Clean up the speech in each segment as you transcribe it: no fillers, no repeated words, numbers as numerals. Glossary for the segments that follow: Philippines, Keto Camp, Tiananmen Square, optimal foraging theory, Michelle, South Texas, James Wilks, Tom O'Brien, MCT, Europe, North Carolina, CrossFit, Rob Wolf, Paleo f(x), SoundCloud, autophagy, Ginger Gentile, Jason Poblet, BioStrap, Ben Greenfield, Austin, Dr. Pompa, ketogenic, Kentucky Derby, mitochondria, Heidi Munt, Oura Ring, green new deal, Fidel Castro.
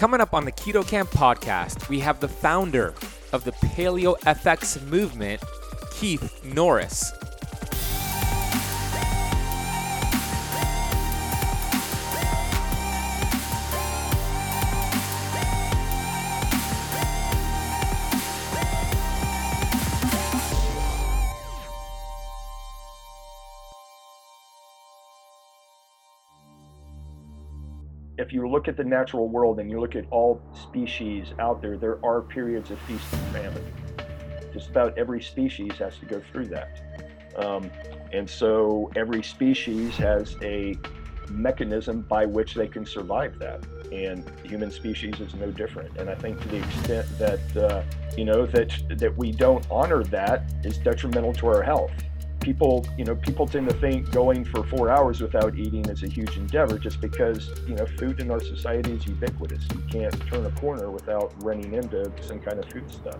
Coming up on the Keto Camp podcast, we have the founder of the Paleo f(x) movement, Keith Norris. If you look at the natural world and you look at all species out there, there are periods of feast and famine. Just about every species has to go through that. And so every species has a mechanism by which they can survive that. And the human species is no different. And I think to the extent that, that we don't honor that is detrimental to our health. People tend to think going for 4 hours without eating is a huge endeavor just because, food in our society is ubiquitous. You can't turn a corner without running into some kind of food stuff.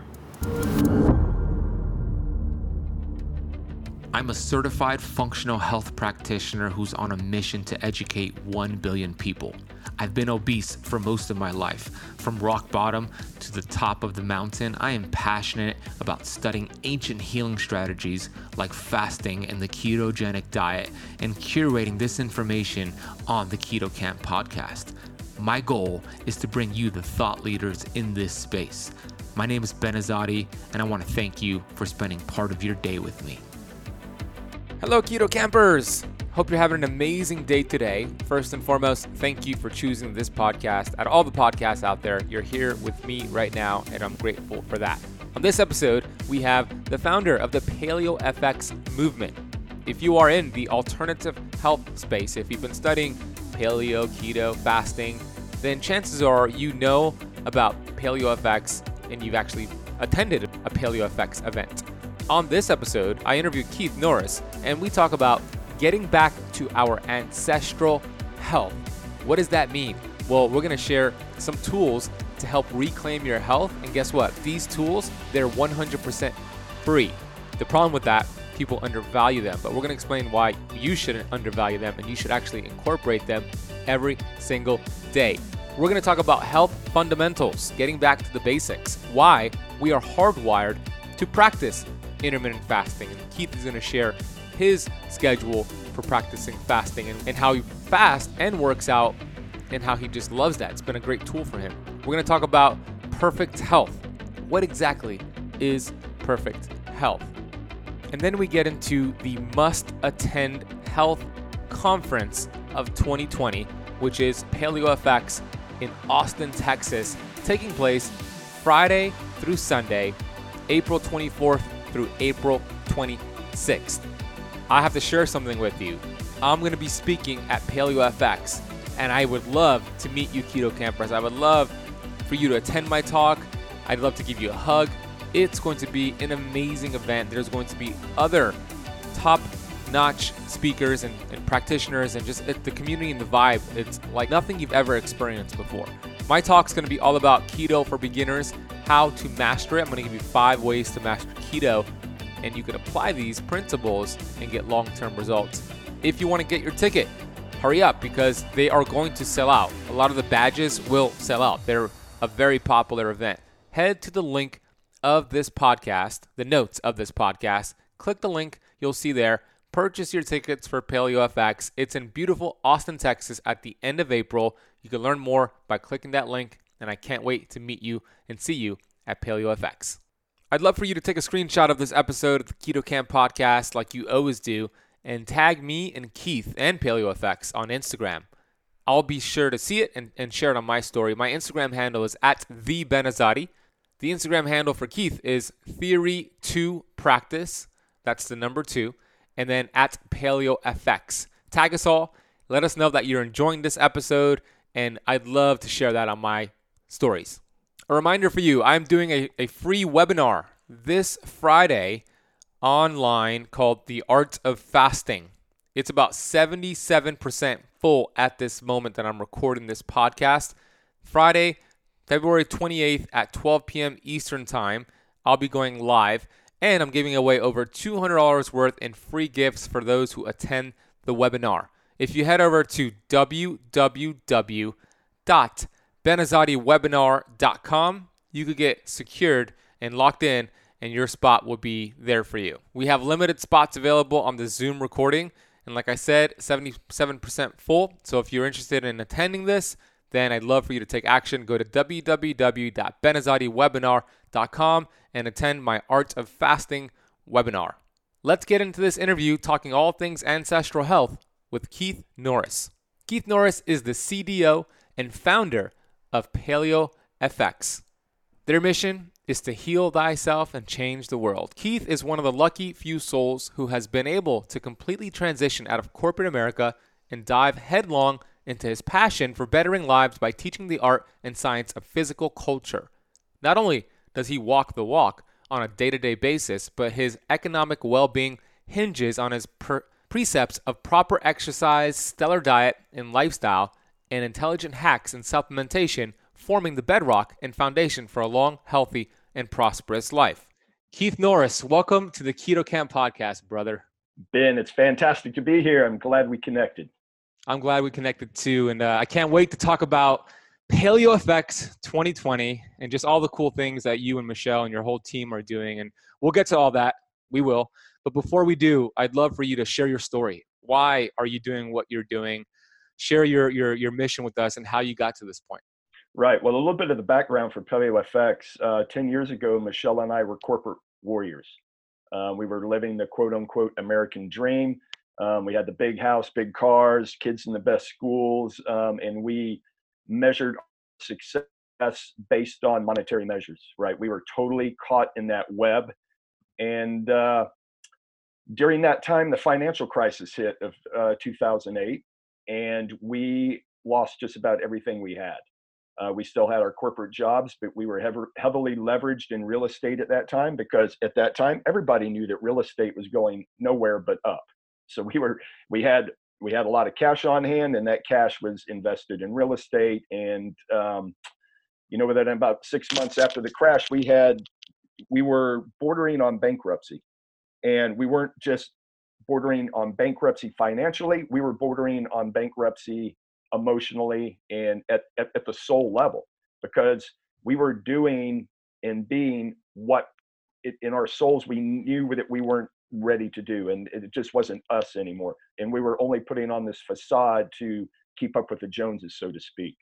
I'm a certified functional health practitioner who's on a mission to educate 1 billion people. I've been obese for most of my life. From rock bottom to the top of the mountain, I am passionate about studying ancient healing strategies like fasting and the ketogenic diet and curating this information on the Keto Camp podcast. My goal is to bring you the thought leaders in this space. My name is Ben Azadi, and I want to thank you for spending part of your day with me. Hello, Keto Campers. Hope you're having an amazing day today. First and foremost, thank you for choosing this podcast. Out of all the podcasts out there, you're here with me right now, and I'm grateful for that. On this episode, we have the founder of the Paleo f(x) movement. If you are in the alternative health space, if you've been studying paleo, keto, fasting, then chances are you know about Paleo f(x) and you've actually attended a Paleo f(x) event. On this episode, I interview Keith Norris, and we talk about getting back to our ancestral health. What does that mean? Well, we're gonna share some tools to help reclaim your health. And guess what? These tools, they're 100% free. The problem with that, people undervalue them, but we're gonna explain why you shouldn't undervalue them and you should actually incorporate them every single day. We're gonna talk about health fundamentals, getting back to the basics, why we are hardwired to practice intermittent fasting. And Keith is gonna share his schedule for practicing fasting and how he fasts and works out and how he just loves that. It's been a great tool for him. We're gonna talk about perfect health. What exactly is perfect health? And then we get into the must-attend health conference of 2020, which is Paleo f(x) in Austin, Texas, taking place Friday through Sunday, April 24th through April 26th. I have to share something with you. I'm going to be speaking at Paleo f(x), and I would love to meet you, Keto Campers. I would love for you to attend my talk. I'd love to give you a hug. It's going to be an amazing event. There's going to be other top-notch speakers and practitioners, and just the community and the vibe. It's like nothing you've ever experienced before. My talk's going to be all about keto for beginners, how to master it. I'm going to give you 5 ways to master keto, and you can apply these principles and get long-term results. If you want to get your ticket, hurry up because they are going to sell out. A lot of the badges will sell out. They're a very popular event. Head to the link of this podcast, the notes of this podcast. Click the link. You'll see there. Purchase your tickets for Paleo f(x). It's in beautiful Austin, Texas at the end of April. You can learn more by clicking that link, and I can't wait to meet you and see you at Paleo f(x). I'd love for you to take a screenshot of this episode of the Keto Camp podcast like you always do and tag me and Keith and Paleo f(x) on Instagram. I'll be sure to see it and share it on my story. My Instagram handle is @TheBenAzadi. The Instagram handle for Keith is theory2practice. That's the number 2. And then @PaleoFX. Tag us all. Let us know that you're enjoying this episode, and I'd love to share that on my stories. A reminder for you, I'm doing a free webinar this Friday online called The Art of Fasting. It's about 77% full at this moment that I'm recording this podcast. Friday, February 28th at 12 p.m. Eastern Time, I'll be going live, and I'm giving away over $200 worth in free gifts for those who attend the webinar. If you head over to www.paleo.com benazadiwebinar.com. You could get secured and locked in, and your spot will be there for you. We have limited spots available on the Zoom recording. And like I said, 77% full. So if you're interested in attending this, then I'd love for you to take action. Go to www.benazadiwebinar.com and attend my Art of Fasting webinar. Let's get into this interview talking all things ancestral health with Keith Norris. Keith Norris is the CDO and founder of Paleo f(x). Their mission is to heal thyself and change the world. Keith is one of the lucky few souls who has been able to completely transition out of corporate America and dive headlong into his passion for bettering lives by teaching the art and science of physical culture. Not only does he walk the walk on a day-to-day basis, but his economic well-being hinges on his precepts of proper exercise, stellar diet and lifestyle, and intelligent hacks and supplementation, forming the bedrock and foundation for a long, healthy, and prosperous life. Keith Norris, welcome to the Keto Camp podcast, brother. Ben, it's fantastic to be here. I'm glad we connected. I'm glad we connected too, and I can't wait to talk about Paleo f(x) 2020 and just all the cool things that you and Michelle and your whole team are doing, and we'll get to all that. We will. But before we do, I'd love for you to share your story. Why are you doing what you're doing? Share your mission with us and how you got to this point. Right. Well, a little bit of the background for Paleo f(x). 10 years ago, Michelle and I were corporate warriors. We were living the quote-unquote American dream. We had the big house, big cars, kids in the best schools, and we measured success based on monetary measures, right? We were totally caught in that web. And during that time, the financial crisis hit of 2008, and we lost just about everything we had. We still had our corporate jobs, but we were heavily leveraged in real estate at that time, because at that time, everybody knew that real estate was going nowhere but up. So we had a lot of cash on hand, and that cash was invested in real estate. And, within about 6 months after the crash, we were bordering on bankruptcy, and we weren't just bordering on bankruptcy financially. We were bordering on bankruptcy emotionally and at the soul level, because we were doing and being what in our souls we knew that we weren't ready to do, and it just wasn't us anymore, and we were only putting on this facade to keep up with the Joneses, so to speak.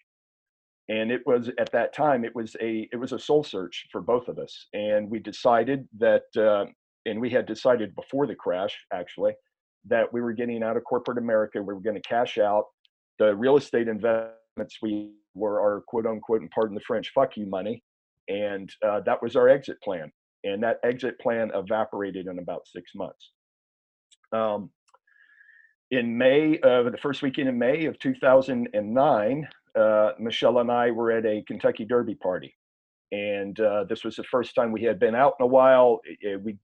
And it was at that time it was a soul search for both of us, and we decided that and we had decided before the crash actually that we were getting out of corporate America. We were going to cash out the real estate investments. We were our quote unquote, and pardon the French, fuck you money. And that was our exit plan. And that exit plan evaporated in about 6 months. The first weekend in May of 2009, Michelle and I were at a Kentucky Derby party. And this was the first time we had been out in a while.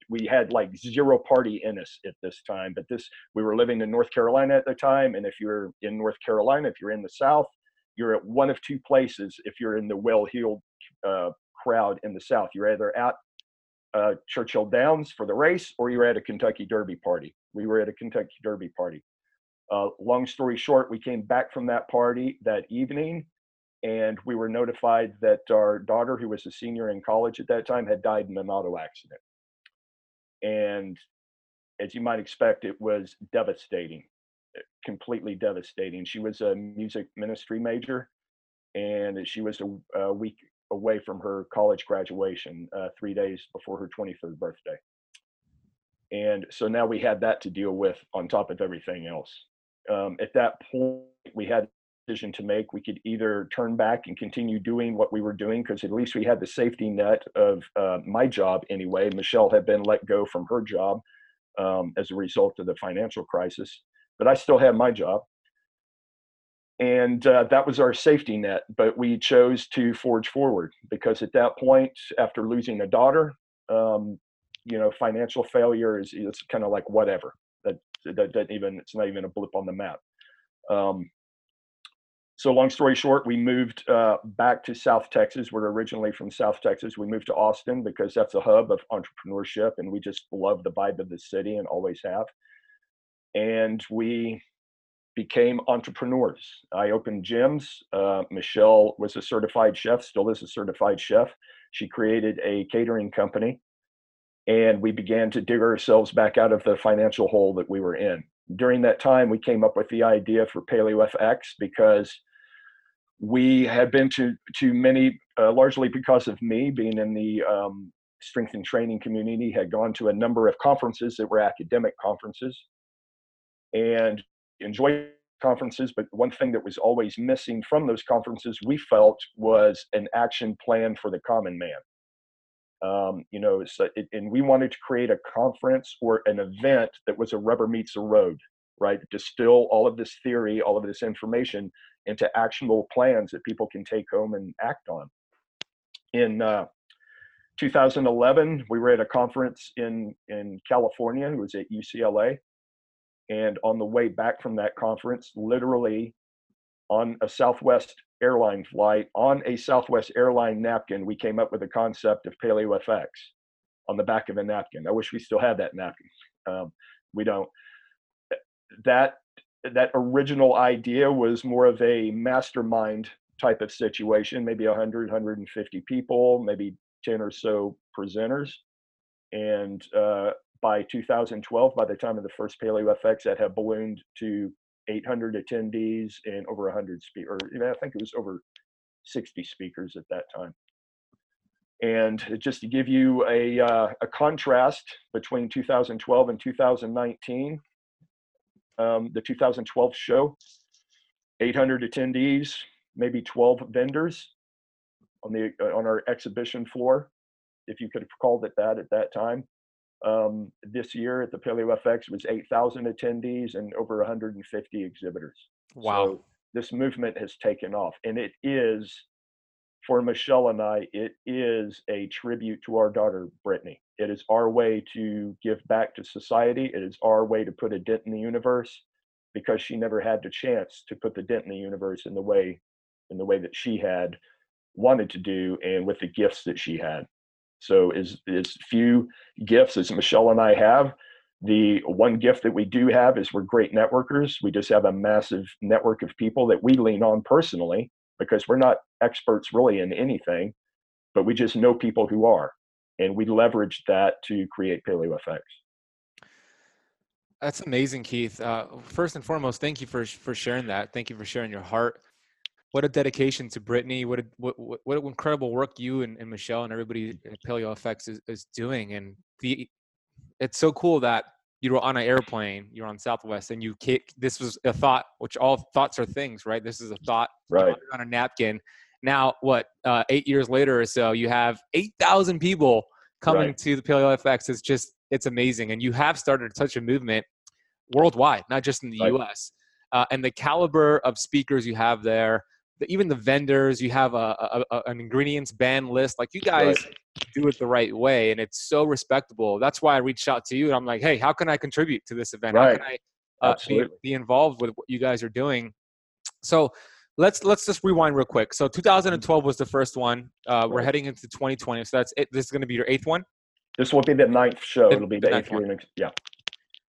We had like zero party in us at this time, but we were living in North Carolina at the time. And if you're in North Carolina, if you're in the South, you're at one of two places. If you're in the well-heeled crowd in the South, you're either at Churchill Downs for the race, or you're at a Kentucky Derby party. We were at a Kentucky Derby party. Long story short, we came back from that party that evening, and we were notified that our daughter, who was a senior in college at that time, had died in an auto accident. And as you might expect, it was devastating, completely devastating. She was a music ministry major, and she was a week away from her college graduation, 3 days before her 23rd birthday. And so now we had that to deal with on top of everything else. At that point, we had decision to make. We could either turn back and continue doing what we were doing, because at least we had the safety net of my job anyway. Michelle had been let go from her job as a result of the financial crisis, but I still had my job. And that was our safety net, but we chose to forge forward, because at that point, after losing a daughter, financial failure it's kind of like whatever. That doesn't even, it's not even a blip on the map. So long story short, we moved back to South Texas. We're originally from South Texas. We moved to Austin because that's the hub of entrepreneurship, and we just love the vibe of the city and always have. And we became entrepreneurs. I opened gyms. Michelle was a certified chef, still is a certified chef. She created a catering company, and we began to dig ourselves back out of the financial hole that we were in. During that time, we came up with the idea for Paleo f(x) because we had been to many, largely because of me being in the strength and training community, had gone to a number of conferences that were academic conferences and enjoyed conferences. But one thing that was always missing from those conferences, we felt, was an action plan for the common man. You know, so and we wanted to create a conference or an event that was a rubber meets the road, right? Distill all of this theory, all of this information into actionable plans that people can take home and act on. In 2011, we were at a conference in California. It was at UCLA. And on the way back from that conference, literally on a Southwest airline flight, on a Southwest airline napkin, we came up with the concept of Paleo f(x) on the back of a napkin. I wish we still had that napkin. We don't. That original idea was more of a mastermind type of situation, maybe 100, 150 people, maybe 10 or so presenters. And by 2012, by the time of the first Paleo f(x), that had ballooned to 800 attendees and over 100 speakers. I think it was over 60 speakers at that time. And just to give you a contrast between 2012 and 2019, the 2012 show, 800 attendees, maybe 12 vendors on our exhibition floor, if you could have called it that at that time. This year at the Paleo f(x) was 8,000 attendees and over 150 exhibitors. Wow. So this movement has taken off, and it is, for Michelle and I, it is a tribute to our daughter, Brittany. It is our way to give back to society. It is our way to put a dent in the universe, because she never had the chance to put the dent in the universe in the way that she had wanted to do and with the gifts that she had. So as few gifts as Michelle and I have, the one gift that we do have is we're great networkers. We just have a massive network of people that we lean on personally, because we're not experts really in anything, but we just know people who are, and we leverage that to create Paleo f(x). That's amazing, Keith. First and foremost, thank you for sharing that. Thank you for sharing your heart. What a dedication to Brittany. What incredible work you and Michelle and everybody at Paleo f(x) is doing. And it's so cool that you were on an airplane, you're on Southwest, and this was a thought, which all thoughts are things, right? This is a thought, right, on a napkin. Now, 8 years later or so, you have 8,000 people coming, right, to the Paleo f(x). It's amazing. And you have started such a movement worldwide, not just in the, right, U.S. And the caliber of speakers you have there, even the vendors, you have an ingredients ban list. Like, you guys, right, do it the right way, and it's so respectable. That's why I reached out to you, and I'm like, hey, how can I contribute to this event? Right. How can I be involved with what you guys are doing? So let's just rewind real quick. So 2012 was the first one. We're heading into 2020, so that's it. This is going to be your 8th one? This will be the 9th show. It'll be the 8th one. Yeah.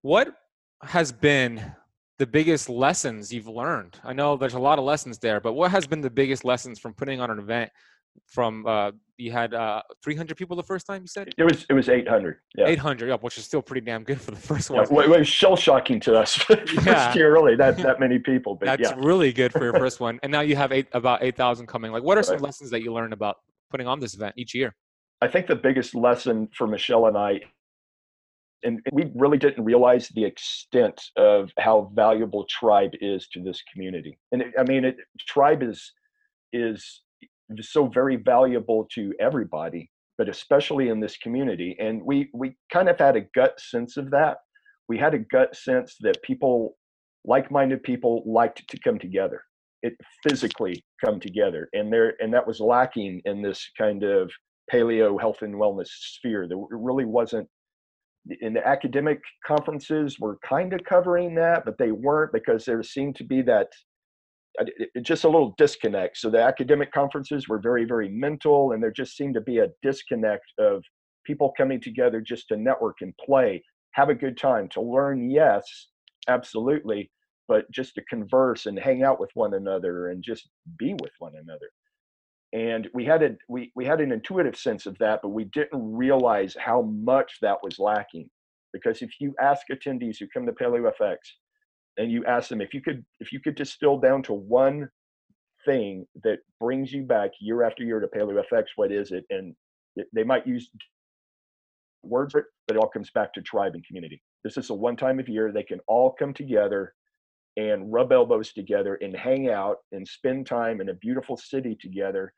What has been the biggest lessons you've learned? I know there's a lot of lessons there, but what has been the biggest lessons from putting on an event from, you had 300 people the first time, you said? It was 800. Yeah. 800, yeah, which is still pretty damn good for the first one. Yeah, it was shell-shocking to us first year, really, that many people. But that's really good for your first one. And now you have about 8,000 coming. Like, what are some lessons that you learned about putting on this event each year? I think the biggest lesson for Michelle and I, and we really didn't realize the extent of how valuable tribe is to this community. And tribe is so very valuable to everybody, but especially in this community. And we kind of had a gut sense of that. We had a gut sense that people, like-minded people, liked to come together. It physically come together. And that was lacking in this kind of paleo health and wellness sphere. There really wasn't. In the academic conferences, we're kind of covering that, but they weren't, because there seemed to be that just a little disconnect. So the academic conferences were very, very mental, and there just seemed to be a disconnect of people coming together just to network and play, have a good time, to learn, yes, absolutely, but just to converse and hang out with one another and just be with one another. And we had an intuitive sense of that, but we didn't realize how much that was lacking. Because if you ask attendees who come to Paleo FX and you ask them if you could distill down to one thing that brings you back year after year to Paleo FX, what is it? And they might use words for it, but it all comes back to tribe and community. This is the one time of year they can all come together and rub elbows together and hang out and spend time in a beautiful city together,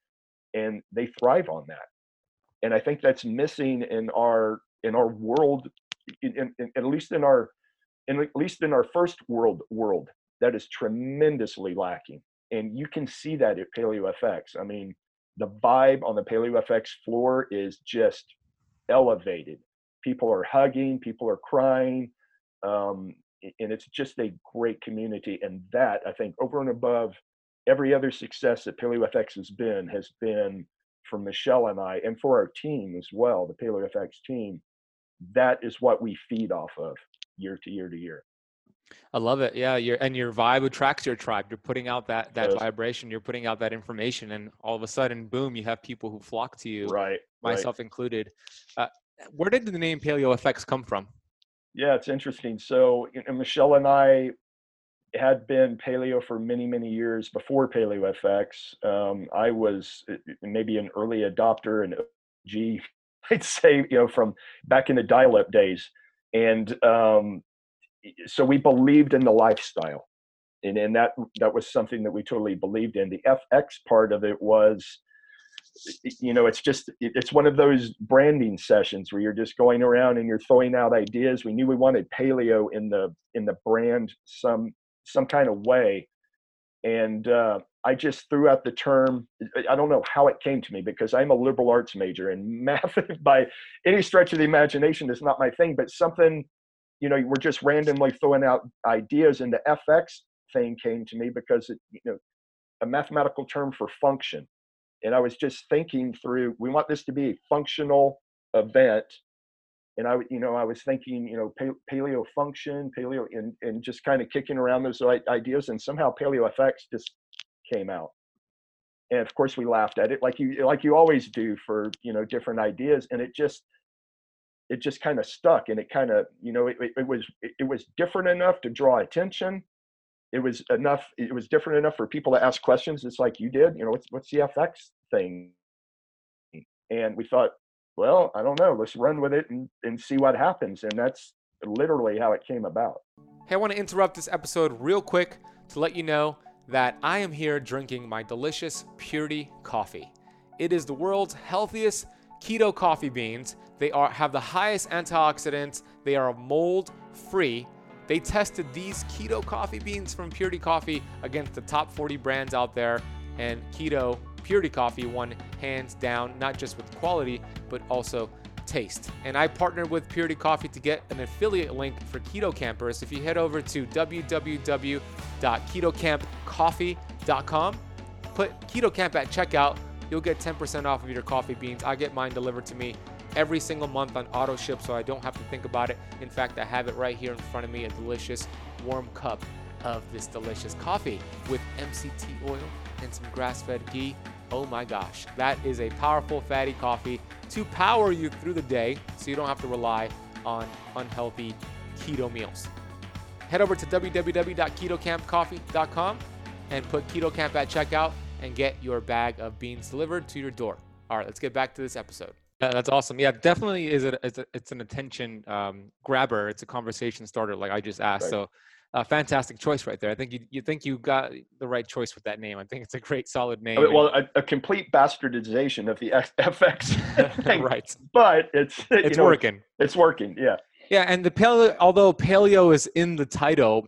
and they thrive on that. And I think that's missing in our world, at least in our first world. That is tremendously lacking, and you can see that at Paleo FX. I mean, the vibe on the Paleo FX floor is just elevated. People are hugging, people are crying, and it's just a great community. And that, I think, over and above every other success that Paleo FX has been for Michelle and I, and for our team as well, the Paleo FX team. That is what we feed off of year to year to year. I love it. Yeah. Your vibe attracts your tribe. You're putting out that vibration, you're putting out that information, and all of a sudden, boom, you have people who flock to you, right? Myself included. Where did the name Paleo FX come from? Yeah, it's interesting. So Michelle and I had been paleo for many, many years before Paleo FX. I was maybe an early adopter, an OG, I'd say, from back in the dial-up days. And so we believed in the lifestyle. And that was something that we totally believed in. The FX part of it was, it's one of those branding sessions where you're just going around and you're throwing out ideas. We knew we wanted paleo in the brand some kind of way. And I just threw out the term. I don't know how it came to me, because I'm a liberal arts major, and math by any stretch of the imagination is not my thing, but something, we're just randomly throwing out ideas, and the FX thing came to me because a mathematical term for function. And I was just thinking through, we want this to be a functional event. And I was thinking, paleo function, paleo, and just kind of kicking around those ideas, and somehow Paleo FX just came out. And of course we laughed at it, like you always do for, different ideas. And it just kind of stuck, and it kind of, it was different enough to draw attention. It was different enough for people to ask questions. It's like you did, what's the FX thing? And we thought, well, I don't know, let's run with it and see what happens. And that's literally how it came about. Hey, I want to interrupt this episode real quick to let you know that I am here drinking my delicious Purity Coffee. It is the world's healthiest keto coffee beans. They have the highest antioxidants. They are mold-free. They tested these keto coffee beans from Purity Coffee against the top 40 brands out there, and keto Purity Coffee won hands down, not just with quality, but also taste. And I partnered with Purity Coffee to get an affiliate link for Keto Campers. If you head over to www.ketocampcoffee.com, put Keto Camp at checkout, you'll get 10% off of your coffee beans. I get mine delivered to me every single month on auto ship, so I don't have to think about it. In fact, I have it right here in front of me, a delicious warm cup of this delicious coffee with MCT oil and some grass-fed ghee. Oh my gosh, that is a powerful fatty coffee to power you through the day, so you don't have to rely on unhealthy keto meals. Head over to www.ketocampcoffee.com and put Keto Camp at checkout and get your bag of beans delivered to your door. All right, let's get back to this episode. That's awesome. Yeah, definitely is it's an attention grabber. It's a conversation starter, like I just asked. Right. So fantastic choice right there. I think you got the right choice with that name. I think it's a great, solid name. Well, a complete bastardization of the FX thing. Right. But it's working. It's working, yeah. Yeah, and although paleo is in the title,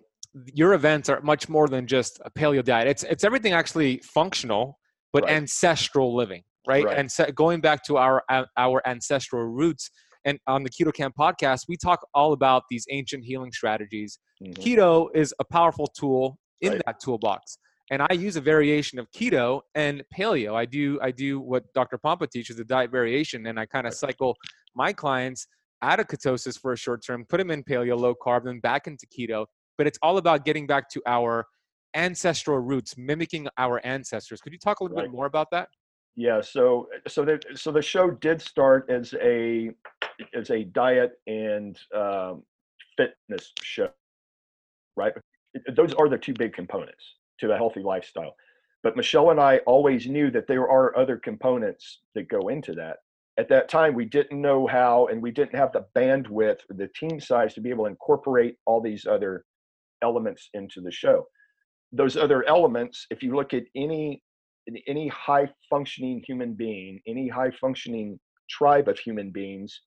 your events are much more than just a paleo diet. It's everything actually functional, but right. Ancestral living. Right. And going back to our ancestral roots, and on the Keto Camp podcast, we talk all about these ancient healing strategies. Mm-hmm. Keto is a powerful tool in that toolbox, and I use a variation of keto and paleo. I do what Dr. Pompa teaches, the diet variation, and I kind of cycle my clients out of ketosis for a short term, put them in paleo, low carb, then back into keto, but it's all about getting back to our ancestral roots, mimicking our ancestors. Could you talk a little bit more about that? Yeah, so the show did start as a diet and fitness show, right? Those are the two big components to a healthy lifestyle. But Michelle and I always knew that there are other components that go into that. At that time, we didn't know how, and we didn't have the bandwidth or the team size to be able to incorporate all these other elements into the show. Those other elements, if you look at any high functioning human being, any high functioning tribe of human beings,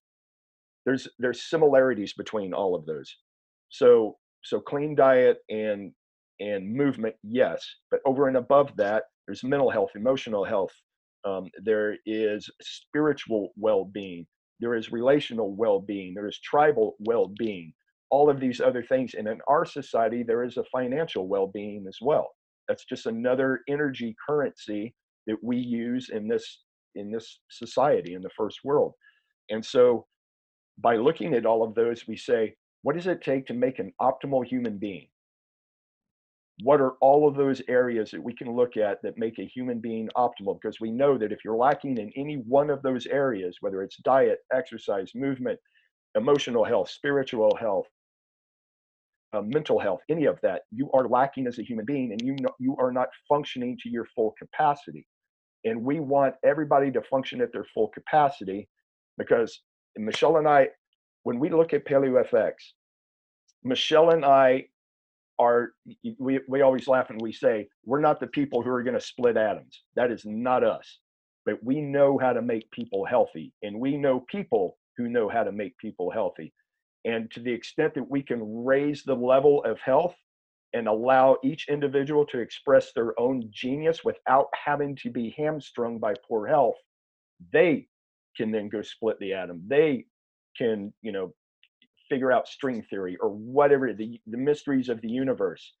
there's similarities between all of those. So clean diet and movement, yes, but over and above that, there's mental health, emotional health. There is spiritual well-being. There is relational well-being. There is tribal well-being. All of these other things. And in our society, there is a financial well-being as well. That's just another energy currency that we use in this society, in the first world. And so by looking at all of those, we say, what does it take to make an optimal human being? What are all of those areas that we can look at that make a human being optimal? Because we know that if you're lacking in any one of those areas, whether it's diet, exercise, movement, emotional health, spiritual health, mental health, any of that, you are lacking as a human being, and you are not functioning to your full capacity. And we want everybody to function at their full capacity, because Michelle and I, when we look at Paleo f(x), Michelle and I are, we always laugh and we say, we're not the people who are going to split atoms. That is not us. But we know how to make people healthy, and we know people who know how to make people healthy. And to the extent that we can raise the level of health and allow each individual to express their own genius without having to be hamstrung by poor health, they can then go split the atom. They can, figure out string theory or whatever, the mysteries of the universe.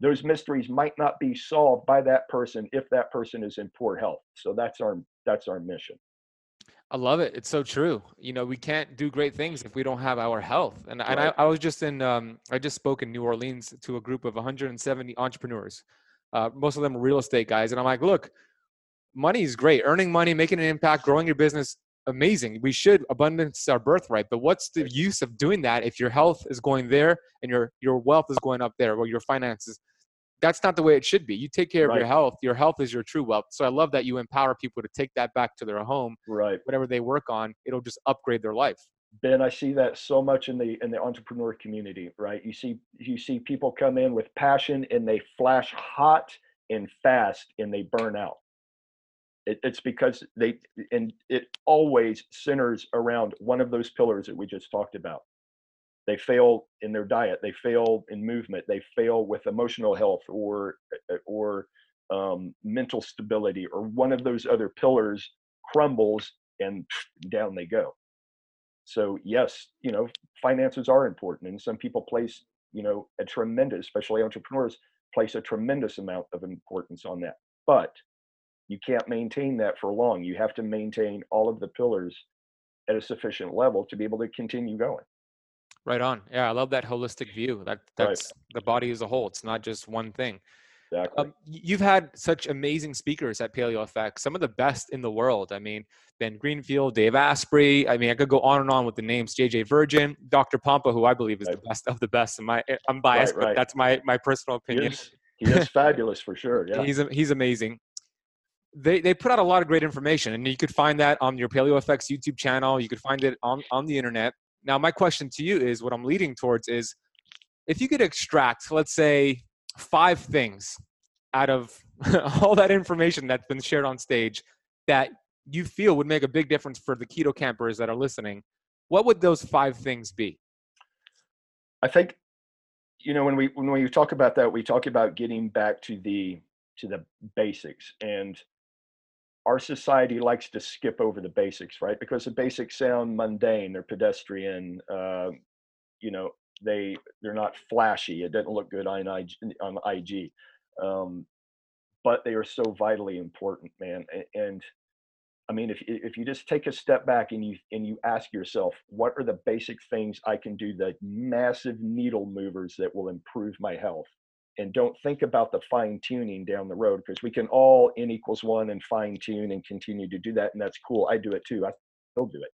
Those mysteries might not be solved by that person if that person is in poor health. So that's our mission. I love it. It's so true. We can't do great things if we don't have our health. And right. And I was just I just spoke in New Orleans to a group of 170 entrepreneurs. Most of them are real estate guys. And I'm like, look, money is great. Earning money, making an impact, growing your business, amazing. We should. Abundance is our birthright. But what's the use of doing that if your health is going there and your wealth is going up there, or your finances? That's not the way it should be. You take care of your health. Your health is your true wealth. So I love that you empower people to take that back to their home. Right. Whatever they work on, it'll just upgrade their life. Ben, I see that so much in the entrepreneur community, right? You see people come in with passion and they flash hot and fast and they burn out. It's because it always centers around one of those pillars that we just talked about. They fail in their diet. They fail in movement. They fail with emotional health or mental stability, or one of those other pillars crumbles and down they go. So yes, finances are important, and some people place, especially entrepreneurs, place a tremendous amount of importance on that. But you can't maintain that for long. You have to maintain all of the pillars at a sufficient level to be able to continue going. Right on. Yeah, I love that holistic view. That's right. The body as a whole. It's not just one thing. Exactly. You've had such amazing speakers at Paleo f(x), some of the best in the world. I mean, Ben Greenfield, Dave Asprey. I mean, I could go on and on with the names. JJ Virgin, Dr. Pompa, who I believe is the best of the best. I'm biased, but that's my personal opinion. He is fabulous for sure. Yeah, he's amazing. They put out a lot of great information, and you could find that on your Paleo f(x) YouTube channel. You could find it on the internet. Now, my question to you is, what I'm leading towards is, if you could extract, let's say, 5 things out of all that information that's been shared on stage that you feel would make a big difference for the keto campers that are listening, what would those 5 things be? I think, when we talk about that, we talk about getting back to the basics, and our society likes to skip over the basics, right? Because the basics sound mundane, they're pedestrian, they're not flashy. It doesn't look good on IG, but they are so vitally important, man. And I mean, if you just take a step back and you ask yourself, what are the basic things I can do, the massive needle movers that will improve my health? And don't think about the fine tuning down the road, because we can all N=1 and fine tune and continue to do that. And that's cool. I do it too. I still do it.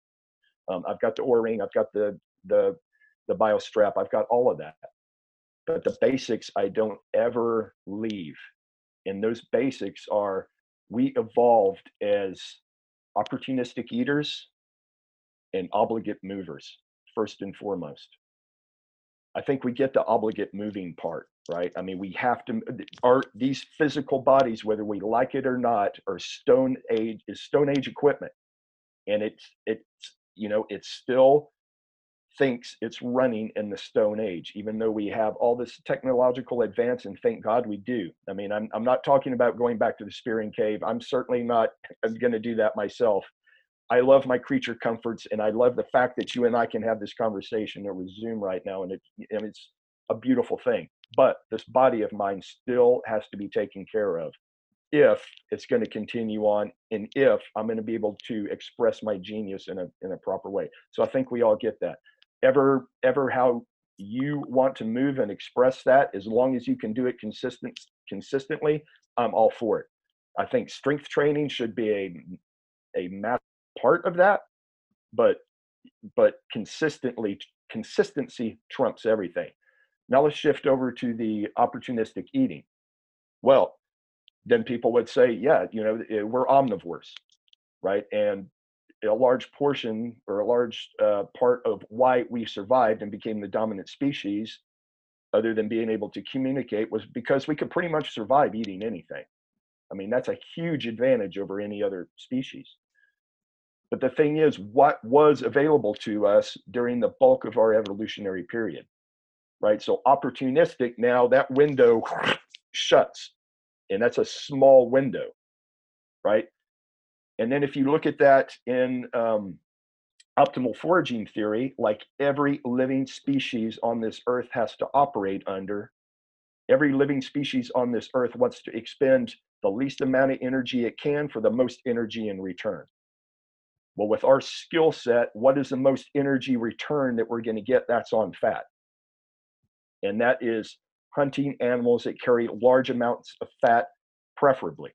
I've got the Oura Ring. I've got the BioStrap. I've got all of that. But the basics I don't ever leave. And those basics are, we evolved as opportunistic eaters and obligate movers, first and foremost. I think we get the obligate moving part, right? I mean, we have to, these physical bodies, whether we like it or not, are stone age equipment. And it still thinks it's running in the Stone Age, even though we have all this technological advance, and thank God we do. I mean, I'm not talking about going back to the Spearing Cave. I'm certainly not going to do that myself. I love my creature comforts, and I love the fact that you and I can have this conversation over Zoom right now, and it's a beautiful thing. But this body of mine still has to be taken care of if it's going to continue on, and if I'm going to be able to express my genius in a proper way. So I think we all get that. Ever how you want to move and express that, as long as you can do it consistently, I'm all for it. I think strength training should be a massive part of that, but consistency trumps everything. Now let's shift over to the opportunistic eating. Well, then people would say, yeah, we're omnivores, right? And a large portion, or a large part of why we survived and became the dominant species, other than being able to communicate, was because we could pretty much survive eating anything. I mean, that's a huge advantage over any other species. But the thing is, what was available to us during the bulk of our evolutionary period, right? So opportunistic, now that window shuts, and that's a small window, right? And then if you look at that in optimal foraging theory, like every living species on this earth has to operate under, every living species on this earth wants to expend the least amount of energy it can for the most energy in return. Well, with our skill set, what is the most energy return that we're going to get? That's on fat. And that is hunting animals that carry large amounts of fat, preferably.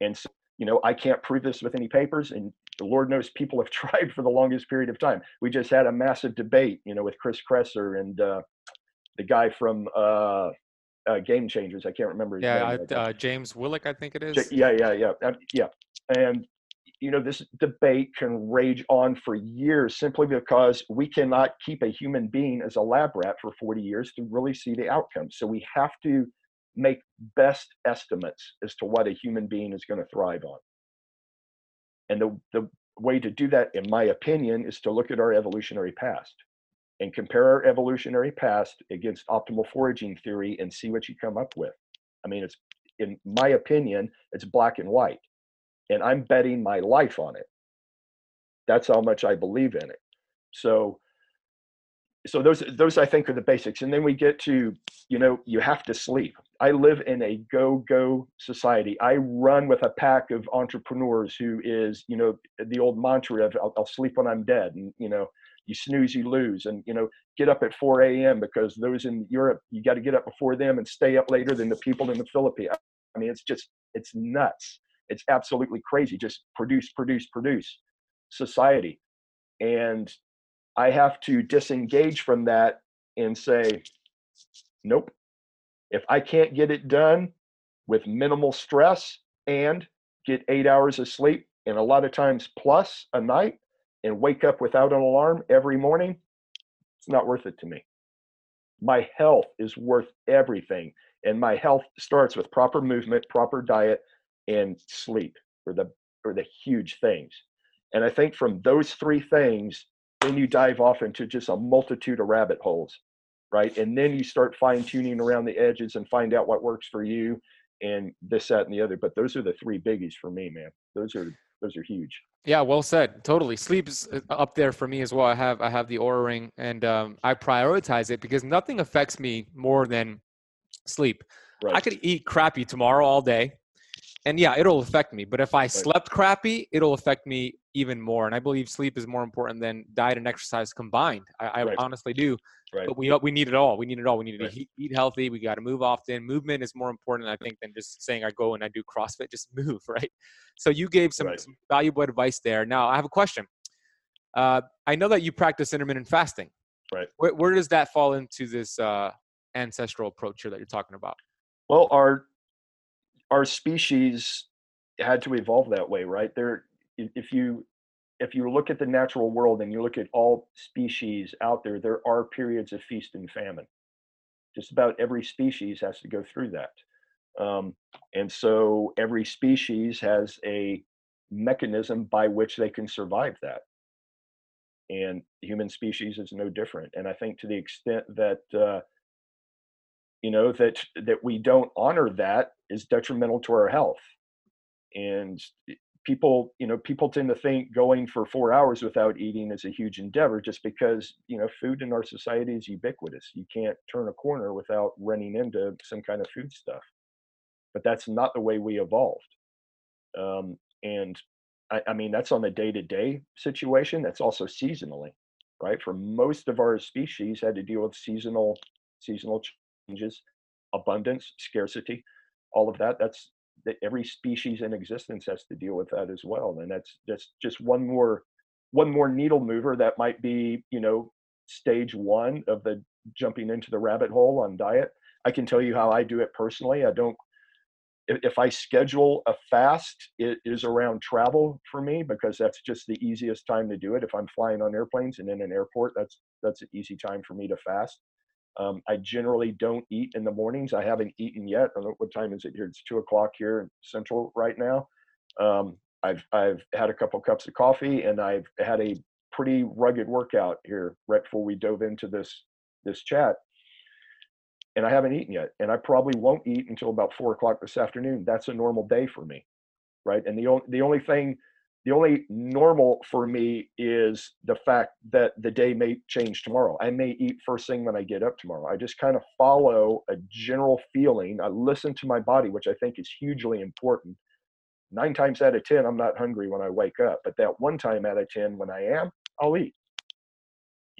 And so, I can't prove this with any papers, and the Lord knows people have tried for the longest period of time. We just had a massive debate, with Chris Kresser and the guy from Game Changers. I can't remember his name. Yeah, James Wilks, I think it is. Yeah. And, this debate can rage on for years simply because we cannot keep a human being as a lab rat for 40 years to really see the outcome. So we have to make best estimates as to what a human being is going to thrive on. And the way to do that, in my opinion, is to look at our evolutionary past and compare our evolutionary past against optimal foraging theory and see what you come up with. I mean, it's, in my opinion, it's black and white, and I'm betting my life on it. That's how much I believe in it. So those I think are the basics. And then we get to, you have to sleep. I live in a go society. I run with a pack of entrepreneurs who is, the old mantra of I'll sleep when I'm dead. And, you snooze, you lose. And, get up at 4 a.m. because those in Europe, you got to get up before them and stay up later than the people in the Philippines. I mean, it's nuts. It's absolutely crazy. Just produce society. And I have to disengage from that and say, nope, if I can't get it done with minimal stress and get 8 hours of sleep, and a lot of times plus a night, and wake up without an alarm every morning, it's not worth it to me. My health is worth everything. And my health starts with proper movement, proper diet, and sleep are the huge things. And I think from those three things, then you dive off into just a multitude of rabbit holes, right? And then you start fine-tuning around the edges and find out what works for you, and this, that, and the other. But those are the three biggies for me, man. Those are huge. Yeah, well said. Totally. Sleep's up there for me as well. I have the Oura Ring, and I prioritize it because nothing affects me more than sleep. Right. I could eat crappy tomorrow all day, And yeah, it'll affect me. But if I slept crappy, it'll affect me even more. And I believe sleep is more important than diet and exercise combined. I honestly do. Right. But we need it all. We need it all. We need to eat healthy. We got to move often. Movement is more important, I think, than just saying I go and I do CrossFit. Just move, right? So you gave some valuable advice there. Now, I have a question. I know that you practice intermittent fasting. Right. Where does that fall into this ancestral approach here that you're talking about? Well, our species had to evolve that way, right? There, if you look at the natural world and you look at all species out there, there are periods of feast and famine. Just about every species has to go through that. And so every species has a mechanism by which they can survive that. And the human species is no different. And I think to the extent that that we don't honor that is detrimental to our health. And people tend to think going for 4 hours without eating is a huge endeavor, just because, food in our society is ubiquitous. You can't turn a corner without running into some kind of food stuff. But that's not the way we evolved. And I mean, that's on the day-to-day situation. That's also seasonally, right? For most of our species had to deal with seasonal changes, abundance, scarcity, all of that. That's that every species in existence has to deal with that as well. And that's just one more needle mover that might be, stage one of the jumping into the rabbit hole on diet. I can tell you how I do it personally. If I schedule a fast, it is around travel for me, because that's just the easiest time to do it. If I'm flying on airplanes and in an airport, that's an easy time for me to fast. I generally don't eat in the mornings. I haven't eaten yet. I don't know, what time is it here? It's 2:00 here in Central right now. I've had a couple cups of coffee, and I've had a pretty rugged workout here right before we dove into this chat. And I haven't eaten yet, and I probably won't eat until about 4:00 this afternoon. That's a normal day for me, right? And the only normal for me is the fact that the day may change tomorrow. I may eat first thing when I get up tomorrow. I just kind of follow a general feeling. I listen to my body, which I think is hugely important. 9 times out of 10, I'm not hungry when I wake up, but that 1 time out of 10 when I am, I'll eat.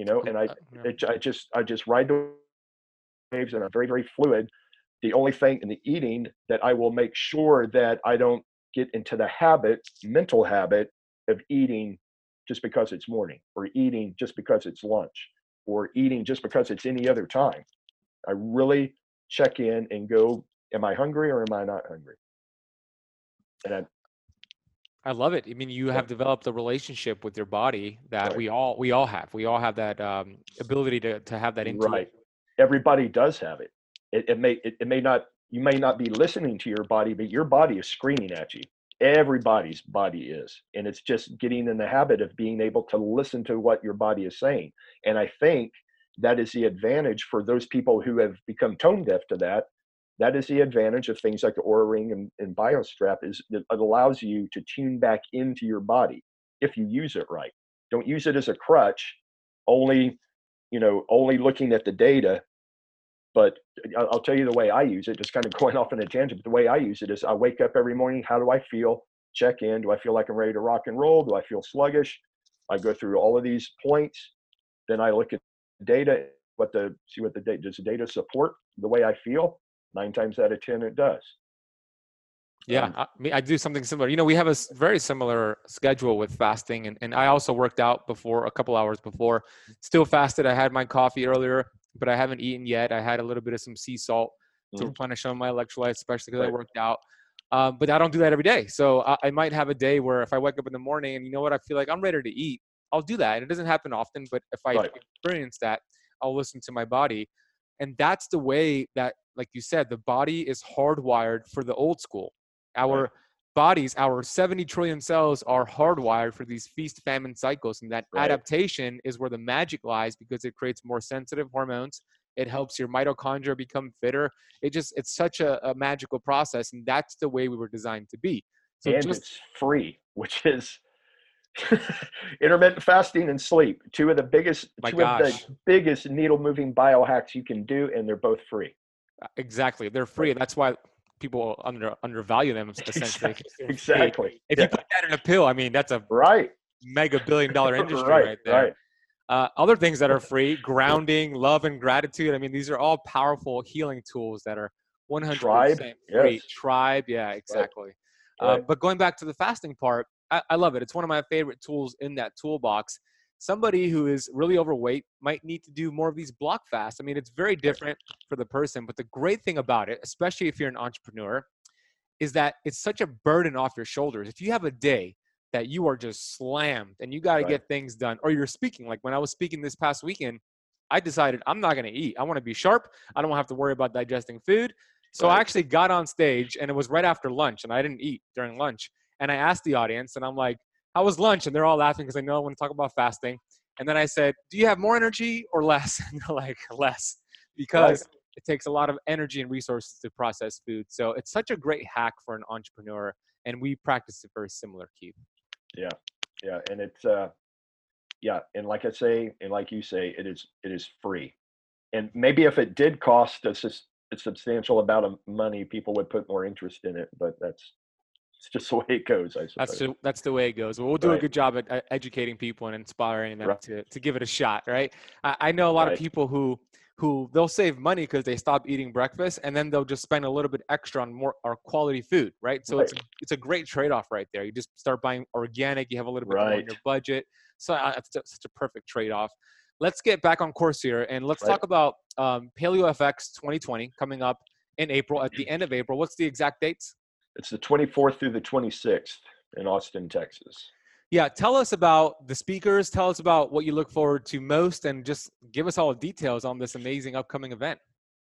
I just ride the waves, and I'm very, very fluid. The only thing in the eating that I will make sure that I don't get into the mental habit of eating just because it's morning, or eating just because it's lunch, or eating just because it's any other time. I really check in and go, am I hungry or am I not hungry? And I love it. I mean, you have developed a relationship with your body that we all have. We all have that ability to have that intuition. Right. Everybody does have it. You may not be listening to your body, but your body is screaming at you. Everybody's body is. And it's just getting in the habit of being able to listen to what your body is saying. And I think that is the advantage for those people who have become tone deaf to that. That is the advantage of things like the Oura Ring and BioStrap, is it allows you to tune back into your body if you use it right. Don't use it as a crutch, only looking at the data. But I'll tell you the way I use it, just kind of going off on a tangent, but the way I use it is I wake up every morning. How do I feel? Check in. Do I feel like I'm ready to rock and roll? Do I feel sluggish? I go through all of these points. Then I look at data, see what the data, does the data support the way I feel? 9 times out of 10, it does. Yeah, I do something similar. We have a very similar schedule with fasting, and I also worked out before, a couple hours before. Still fasted. I had my coffee earlier, but I haven't eaten yet. I had a little bit of some sea salt to replenish some of my electrolytes, especially because I worked out. But I don't do that every day. So I might have a day where if I wake up in the morning and I feel like I'm ready to eat, I'll do that. And it doesn't happen often, but if I experience that, I'll listen to my body. And that's the way that, like you said, the body is hardwired for the old school. Our bodies, our 70 trillion cells are hardwired for these feast-famine cycles. And that adaptation is where the magic lies, because it creates more sensitive hormones. It helps your mitochondria become fitter. It's such a magical process. And that's the way we were designed to be. So it's free, which is intermittent fasting and sleep. Two of the biggest needle-moving biohacks you can do, and they're both free. Exactly. They're free. That's why people undervalue them essentially. Exactly. If you put that in a pill, I mean, that's a mega billion-dollar industry right there. Right. Other things that are free, grounding, love, and gratitude. I mean, these are all powerful healing tools that are 100% free. Yes. Tribe, yeah, exactly. Right. But going back to the fasting part, I love it. It's one of my favorite tools in that toolbox. Somebody who is really overweight might need to do more of these block fasts. I mean, it's very different for the person, but the great thing about it, especially if you're an entrepreneur, is that it's such a burden off your shoulders. If you have a day that you are just slammed and you got to get things done, or you're speaking, like when I was speaking this past weekend, I decided I'm not going to eat. I want to be sharp. I don't have to worry about digesting food. So I actually got on stage, and it was right after lunch, and I didn't eat during lunch. And I asked the audience, and I'm like, how was lunch? And they're all laughing because they know I want to talk about fasting. And then I said, do you have more energy or less? And they're like, less, because it takes a lot of energy and resources to process food. So it's such a great hack for an entrepreneur. And we practice it very similar, Keith. Yeah. Yeah. And it's, yeah. And like I say, and like you say, it is free. And maybe if it did cost a substantial amount of money, people would put more interest in it, but it's just the way it goes, I suppose. That's the way it goes. Well, we'll do a good job at educating people and inspiring them to give it a shot, right? I know a lot of people who they'll save money because they stop eating breakfast, and then they'll just spend a little bit extra on more or quality food, right? So it's a great trade-off right there. You just start buying organic. You have a little bit more in your budget. So it's such a perfect trade-off. Let's get back on course here, and let's talk about Paleo f(x) 2020 coming up in April, at the end of April. What's the exact dates? It's the 24th through the 26th in Austin, Texas. Yeah. Tell us about the speakers. Tell us about what you look forward to most, and just give us all the details on this amazing upcoming event.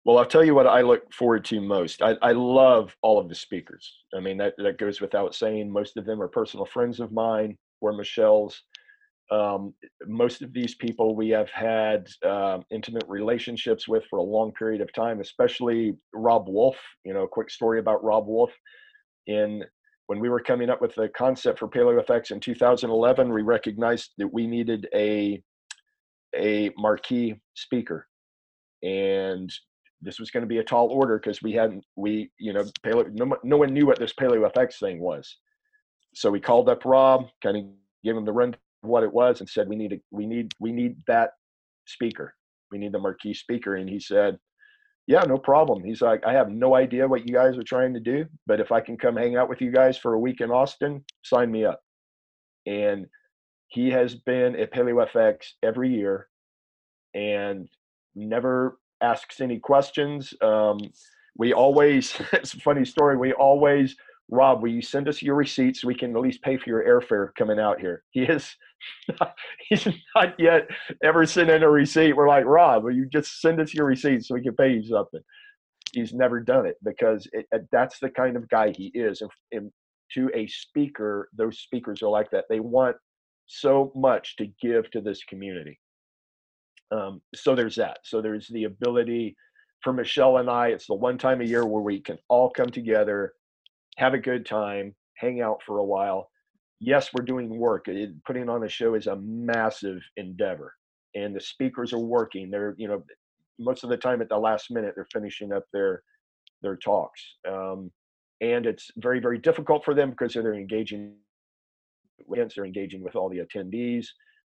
Well, I'll tell you what I look forward to most. I love all of the speakers. I mean, that goes without saying. Most of them are personal friends of mine or Michelle's. Most of these people we have had intimate relationships with for a long period of time, especially Rob Wolf. You know, a quick story about Rob Wolf. When we were coming up with the concept for Paleo f(x) in 2011, we recognized that we needed a marquee speaker, and this was going to be a tall order because no one knew what this Paleo f(x) thing was. So we called up Rob, kind of gave him the run of what it was, and said we need that speaker. We need the marquee speaker, and he said, yeah, no problem. He's like, I have no idea what you guys are trying to do, but if I can come hang out with you guys for a week in Austin, sign me up. And he has been at Paleo f(x) every year and never asks any questions. It's a funny story. Rob, will you send us your receipts so we can at least pay for your airfare coming out here? He's not yet ever sent in a receipt. We're like, Rob, will you just send us your receipts so we can pay you something? He's never done it because that's the kind of guy he is. And to a speaker, those speakers are like that. They want so much to give to this community. So there's that. So there's the ability for Michelle and I, it's the one time a year where we can all come together, have a good time, hang out for a while. Yes, we're doing work. Putting on a show is a massive endeavor, and the speakers are working. They're, most of the time at the last minute, they're finishing up their talks. And it's very, very difficult for them because they're engaging with all the attendees.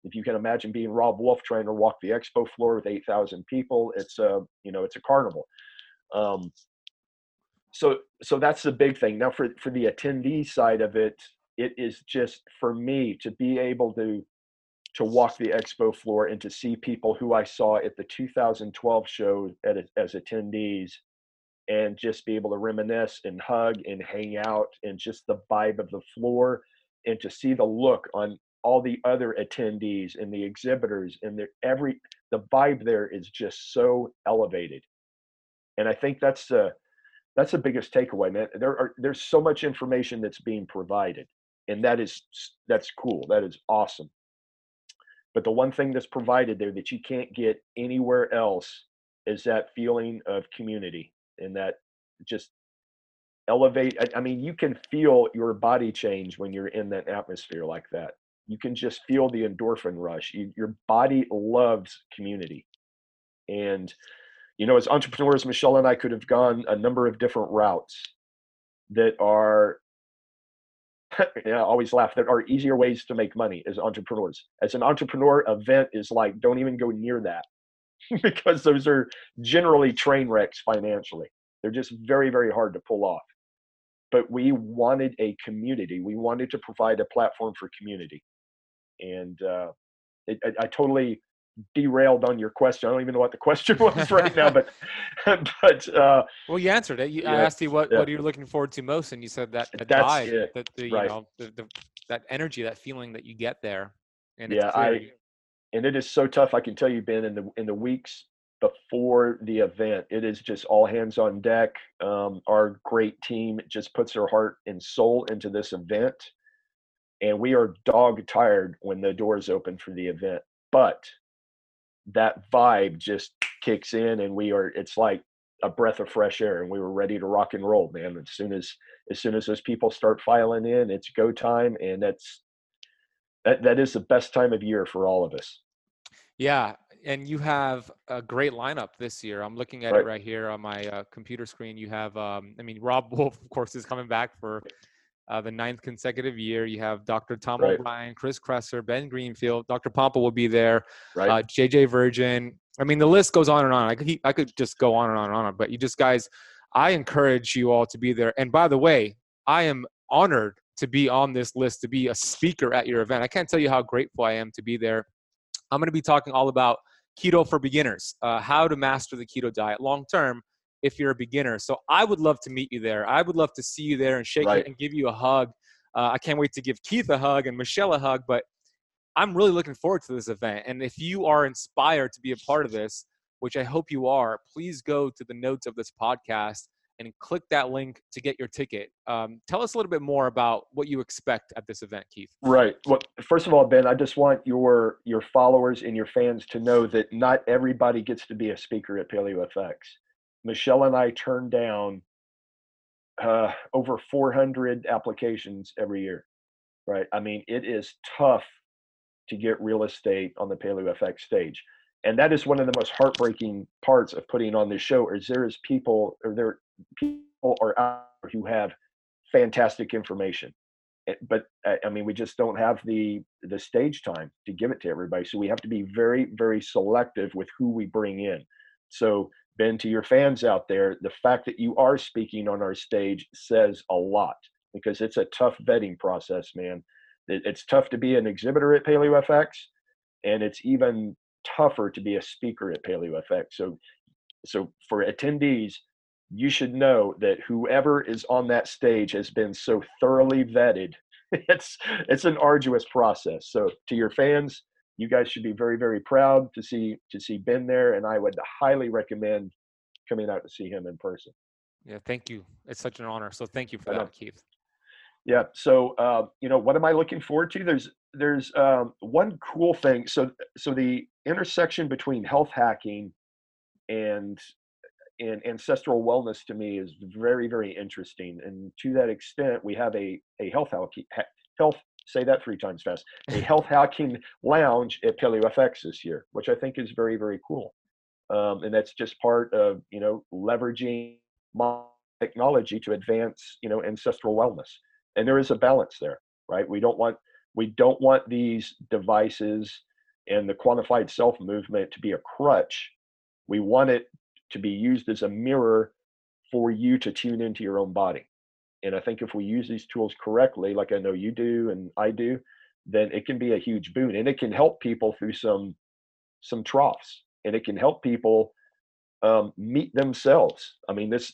If you can imagine being Rob Wolf trying to walk the expo floor with 8,000 people, it's a carnival. So that's the big thing. Now for the attendee side of it, it is just, for me, to be able to walk the expo floor and to see people who I saw at the 2012 show as attendees, and just be able to reminisce and hug and hang out, and just the vibe of the floor, and to see the look on all the other attendees and the exhibitors, and the vibe there is just so elevated. And I think that's the biggest takeaway, man. There's so much information that's being provided, and that's cool. That is awesome. But the one thing that's provided there that you can't get anywhere else is that feeling of community, and that just elevate. I mean, you can feel your body change when you're in that atmosphere like that. You can just feel the endorphin rush. Your body loves community. And as entrepreneurs, Michelle and I could have gone a number of different routes. that are, I always laugh, there are easier ways to make money as entrepreneurs. As an entrepreneur, a vent is like, don't even go near that because those are generally train wrecks financially. They're just very, very hard to pull off. But we wanted a community. We wanted to provide a platform for community. And I totally derailed on your question. I don't even know what the question was right now, but well, you answered it. I asked you what you're looking forward to most, and you said that vibe, that energy, that feeling that you get there. And and it is so tough. I can tell you, Ben, in the weeks before the event, it is just all hands on deck. Our great team just puts their heart and soul into this event, and we are dog tired when the doors open for the event, but that vibe just kicks in, and it's like a breath of fresh air, and we were ready to rock and roll, man. As soon as those people start filing in, it's go time. And that is the best time of year for all of us. Yeah. And you have a great lineup this year. I'm looking at it right here on my computer screen. You have, Rob Wolf, of course, is coming back for the 9th consecutive year. You have Dr. Tom O'Brien, Chris Kresser, Ben Greenfield, Dr. Pompa will be there, JJ Virgin. I mean, the list goes on and on. I could just go on and on and on, but you just guys, I encourage you all to be there. And by the way, I am honored to be on this list, to be a speaker at your event. I can't tell you how grateful I am to be there. I'm going to be talking all about keto for beginners, how to master the keto diet long-term, if you're a beginner. So I would love to meet you there. I would love to see you there and shake it and give you a hug. I can't wait to give Keith a hug and Michelle a hug, but I'm really looking forward to this event. And if you are inspired to be a part of this, which I hope you are, please go to the notes of this podcast and click that link to get your ticket. Tell us a little bit more about what you expect at this event, Keith. Right. Well, first of all, Ben, I just want your followers and your fans to know that not everybody gets to be a speaker at Paleo f(x). Michelle and I turn down over 400 applications every year, right? I mean, it is tough to get real estate on the Paleo f(x) stage. And that is one of the most heartbreaking parts of putting on this show is people are out there who have fantastic information. But I mean, we just don't have the stage time to give it to everybody. So we have to be very, very selective with who we bring in. So Ben, to your fans out there, the fact that you are speaking on our stage says a lot because it's a tough vetting process, man. It's tough to be an exhibitor at Paleo f(x), and it's even tougher to be a speaker at Paleo f(x). So for attendees, you should know that whoever is on that stage has been so thoroughly vetted. It's an arduous process. So to your fans, you guys should be very, very proud to see Ben there, and I would highly recommend coming out to see him in person. Yeah, thank you. It's such an honor. So thank you for that, Keith. Yeah. So what am I looking forward to? There's one cool thing. So the intersection between health hacking and ancestral wellness to me is very, very interesting. And to that extent, we have a health say that three times fast. A health hacking lounge at Paleo f(x) this year, which I think is very, very cool. And that's just part of, leveraging modern technology to advance, ancestral wellness. And there is a balance there, right? We don't want these devices and the quantified self movement to be a crutch. We want it to be used as a mirror for you to tune into your own body. And I think if we use these tools correctly, like I know you do and I do, then it can be a huge boon, and it can help people through some troughs, and it can help people meet themselves. I mean, this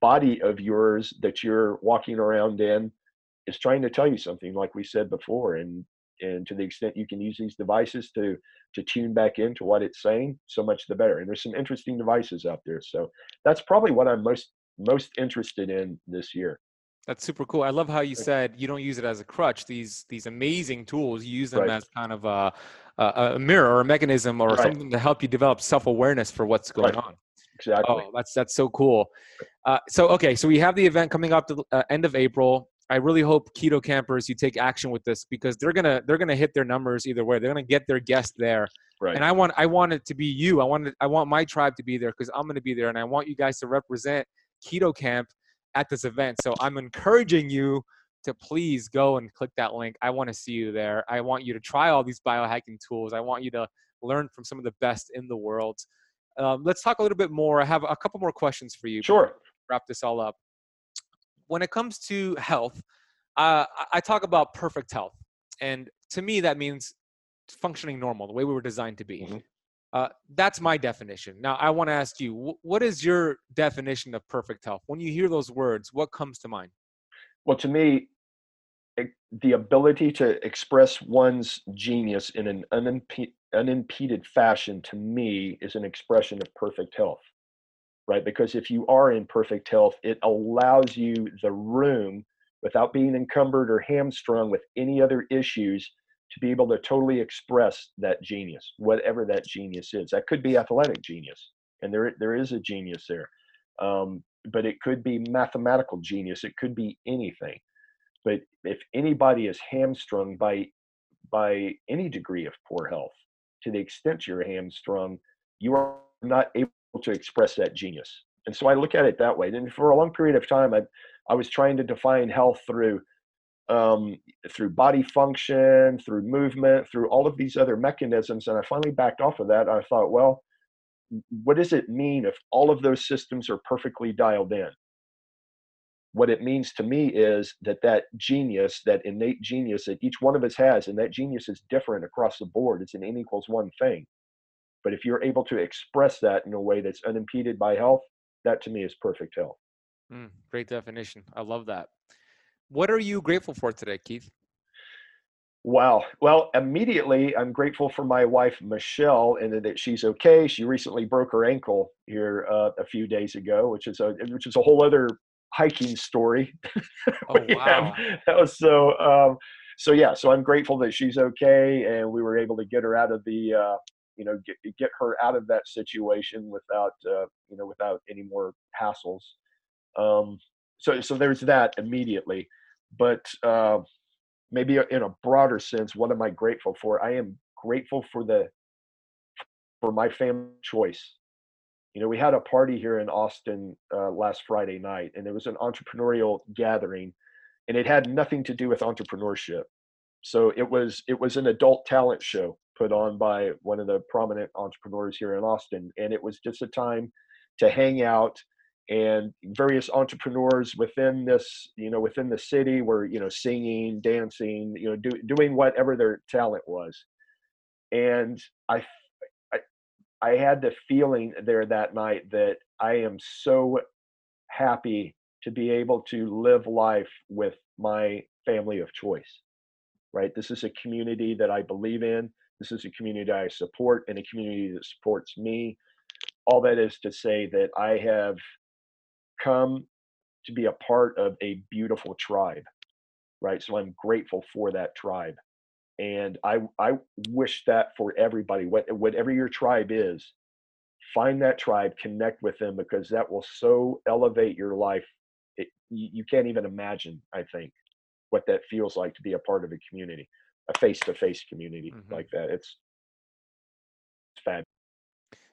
body of yours that you're walking around in is trying to tell you something, like we said before. And to the extent you can use these devices to tune back into what it's saying, so much the better. And there's some interesting devices out there. So that's probably what I'm most interested in this year. That's super cool. I love how you said you don't use it as a crutch. These amazing tools, you use them as kind of a mirror or a mechanism or something to help you develop self-awareness for what's going on. Exactly. Oh, that's so cool. So we have the event coming up to the end of April. I really hope keto campers, you take action with this because they're gonna hit their numbers either way. They're gonna get their guest there, and I want it to be you. I want my tribe to be there because I'm gonna be there, and I want you guys to represent Keto Camp at this event. So I'm encouraging you to please go and click that link. I want to see you there. I want you to try all these biohacking tools. I want you to learn from some of the best in the world. Let's talk a little bit more. I have a couple more questions for you. Sure. Wrap this all up. When it comes to health, I talk about perfect health. And to me, that means functioning normal, the way we were designed to be. Mm-hmm. That's my definition. Now, I want to ask you, what is your definition of perfect health? When you hear those words, what comes to mind? Well, to me, the ability to express one's genius in an unimpeded fashion, to me, is an expression of perfect health, right? Because if you are in perfect health, it allows you the room, without being encumbered or hamstrung with any other issues, to be able to totally express that genius, whatever that genius is. That could be athletic genius, and there is a genius there. But it could be mathematical genius. It could be anything. But if anybody is hamstrung by any degree of poor health, to the extent you're hamstrung, you are not able to express that genius. And so I look at it that way. And for a long period of time, I was trying to define health through body function, through movement, through all of these other mechanisms. And I finally backed off of that. I thought, well, what does it mean if all of those systems are perfectly dialed in? What it means to me is that genius, that innate genius that each one of us has, and that genius is different across the board. It's an n=1 thing. But if you're able to express that in a way that's unimpeded by health, that to me is perfect health. Great definition. I love that. What are you grateful for today, Keith? Wow. Well, immediately I'm grateful for my wife, Michelle, and that she's okay. She recently broke her ankle here a few days ago, which is a whole other hiking story. Oh, wow. So I'm grateful that she's okay. And we were able to get her out of the, get her out of that situation without any more hassles. So there's that immediately, but, maybe in a broader sense, what am I grateful for? I am grateful for my family choice. We had a party here in Austin last Friday night, and it was an entrepreneurial gathering, and it had nothing to do with entrepreneurship. So it was an adult talent show put on by one of the prominent entrepreneurs here in Austin. And it was just a time to hang out, and various entrepreneurs within the city were, singing, dancing, doing whatever their talent was. And I had the feeling there that night that I am so happy to be able to live life with my family of choice, right? This is a community that I believe in. This is a community I support, and a community that supports me. All that is to say that I have come to be a part of a beautiful tribe, right? So I'm grateful for that tribe. And I wish that for everybody, whatever your tribe is, find that tribe, connect with them, because that will so elevate your life. You can't even imagine, I think, what that feels like to be a part of a community, a face-to-face community like that. It's fabulous.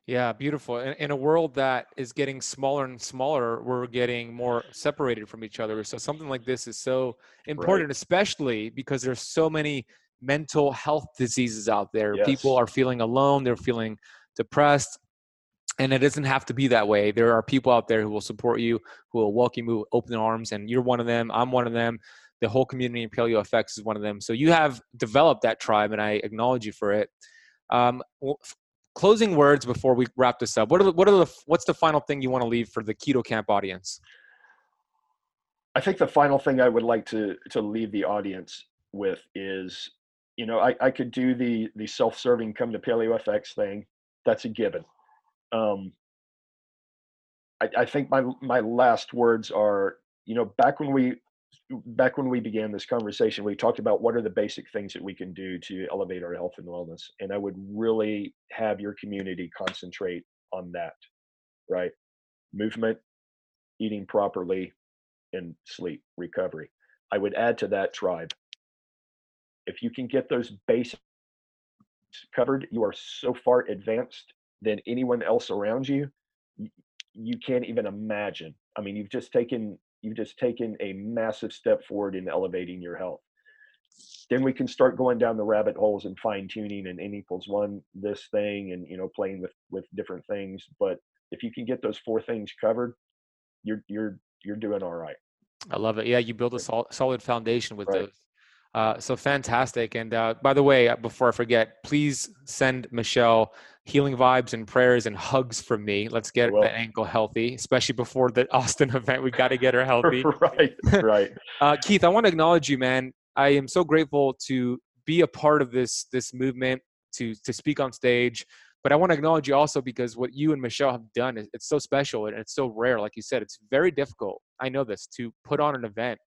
Yeah, beautiful. In a world that is getting smaller and smaller, we're getting more separated from each other. So something like this is so important, right? Especially because there's so many mental health diseases out there. Yes. People are feeling alone. They're feeling depressed. And it doesn't have to be that way. There are people out there who will support you, who will welcome you with open arms. And you're one of them. I'm one of them. The whole community in Paleo f(x) is one of them. So you have developed that tribe, and I acknowledge you for it. Closing words before we wrap this up. What's the final thing you want to leave for the Keto Camp audience? I think the final thing I would like to leave the audience with is, I could do the self-serving come to Paleo f(x) thing. That's a given. I think my last words are, back when we began this conversation, we talked about what are the basic things that we can do to elevate our health and wellness. And I would really have your community concentrate on that, right? Movement, eating properly, and sleep, recovery. I would add to that tribe. If you can get those basics covered, you are so far advanced than anyone else around you. You can't even imagine. I mean, you've just taken You've just taken a massive step forward in elevating your health. Then we can start going down the rabbit holes and fine tuning and N=1 this thing and, you know, playing with different things. But if you can get those four things covered, you're doing all right. I love it. Yeah. You build a solid foundation with those. So fantastic. And by the way, before I forget, please send Michelle healing vibes and prayers and hugs from me. Let's get that ankle healthy, especially before the Austin event. We got to get her healthy. Right. Keith, I want to acknowledge you, man. I am so grateful to be a part of this movement, to speak on stage. But I want to acknowledge you also because what you and Michelle have done, it's so special and it's so rare. Like you said, it's very difficult. I know this, to put on an event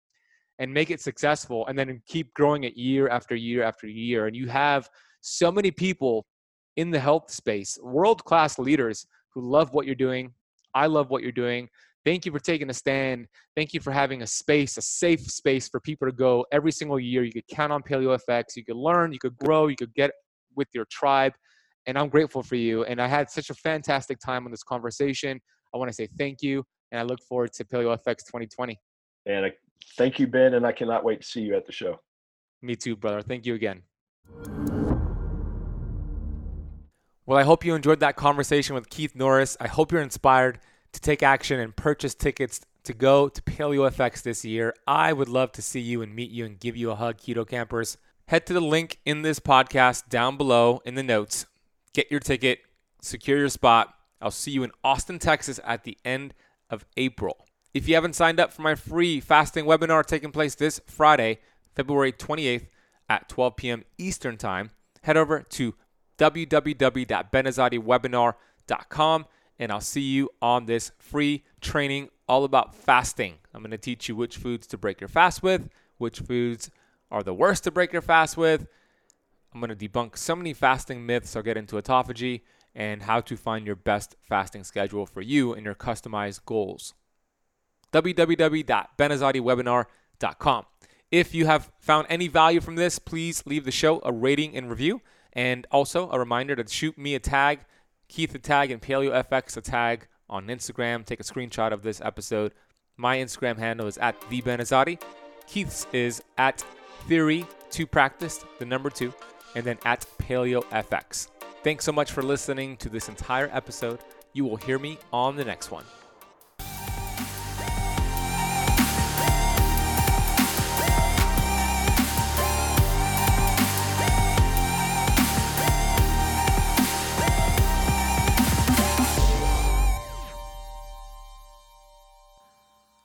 and make it successful and then keep growing it year after year after year. And you have so many people in the health space, world-class leaders who love what you're doing. I love what you're doing. Thank you for taking a stand. Thank you for having a space, a safe space for people to go every single year. You could count on Paleo f(x). You could learn, you could grow, you could get with your tribe. And I'm grateful for you. And I had such a fantastic time on this conversation. I want to say thank you. And I look forward to Paleo f(x) 2020. And thank you, Ben. And I cannot wait to see you at the show. Me too, brother. Thank you again. Well, I hope you enjoyed that conversation with Keith Norris. I hope you're inspired to take action and purchase tickets to go to Paleo f(x) this year. I would love to see you and meet you and give you a hug, Keto Campers. Head to the link in this podcast down below in the notes. Get your ticket, secure your spot. I'll see you in Austin, Texas at the end of April. If you haven't signed up for my free fasting webinar taking place this Friday, February 28th at 12 p.m. Eastern Time, head over to www.benazadiwebinar.com and I'll see you on this free training all about fasting. I'm going to teach you which foods to break your fast with, which foods are the worst to break your fast with. I'm going to debunk so many fasting myths. I'll get into autophagy and how to find your best fasting schedule for you and your customized goals. www.benazadiwebinar.com. If you have found any value from this, please leave the show a rating and review. And also a reminder to shoot me a tag, Keith a tag, and Paleo f(x) a tag on Instagram. Take a screenshot of this episode. My Instagram handle is @TheBenAzadi. Keith's is @Theory2Practice2. And then @PaleoFX. Thanks so much for listening to this entire episode. You will hear me on the next one.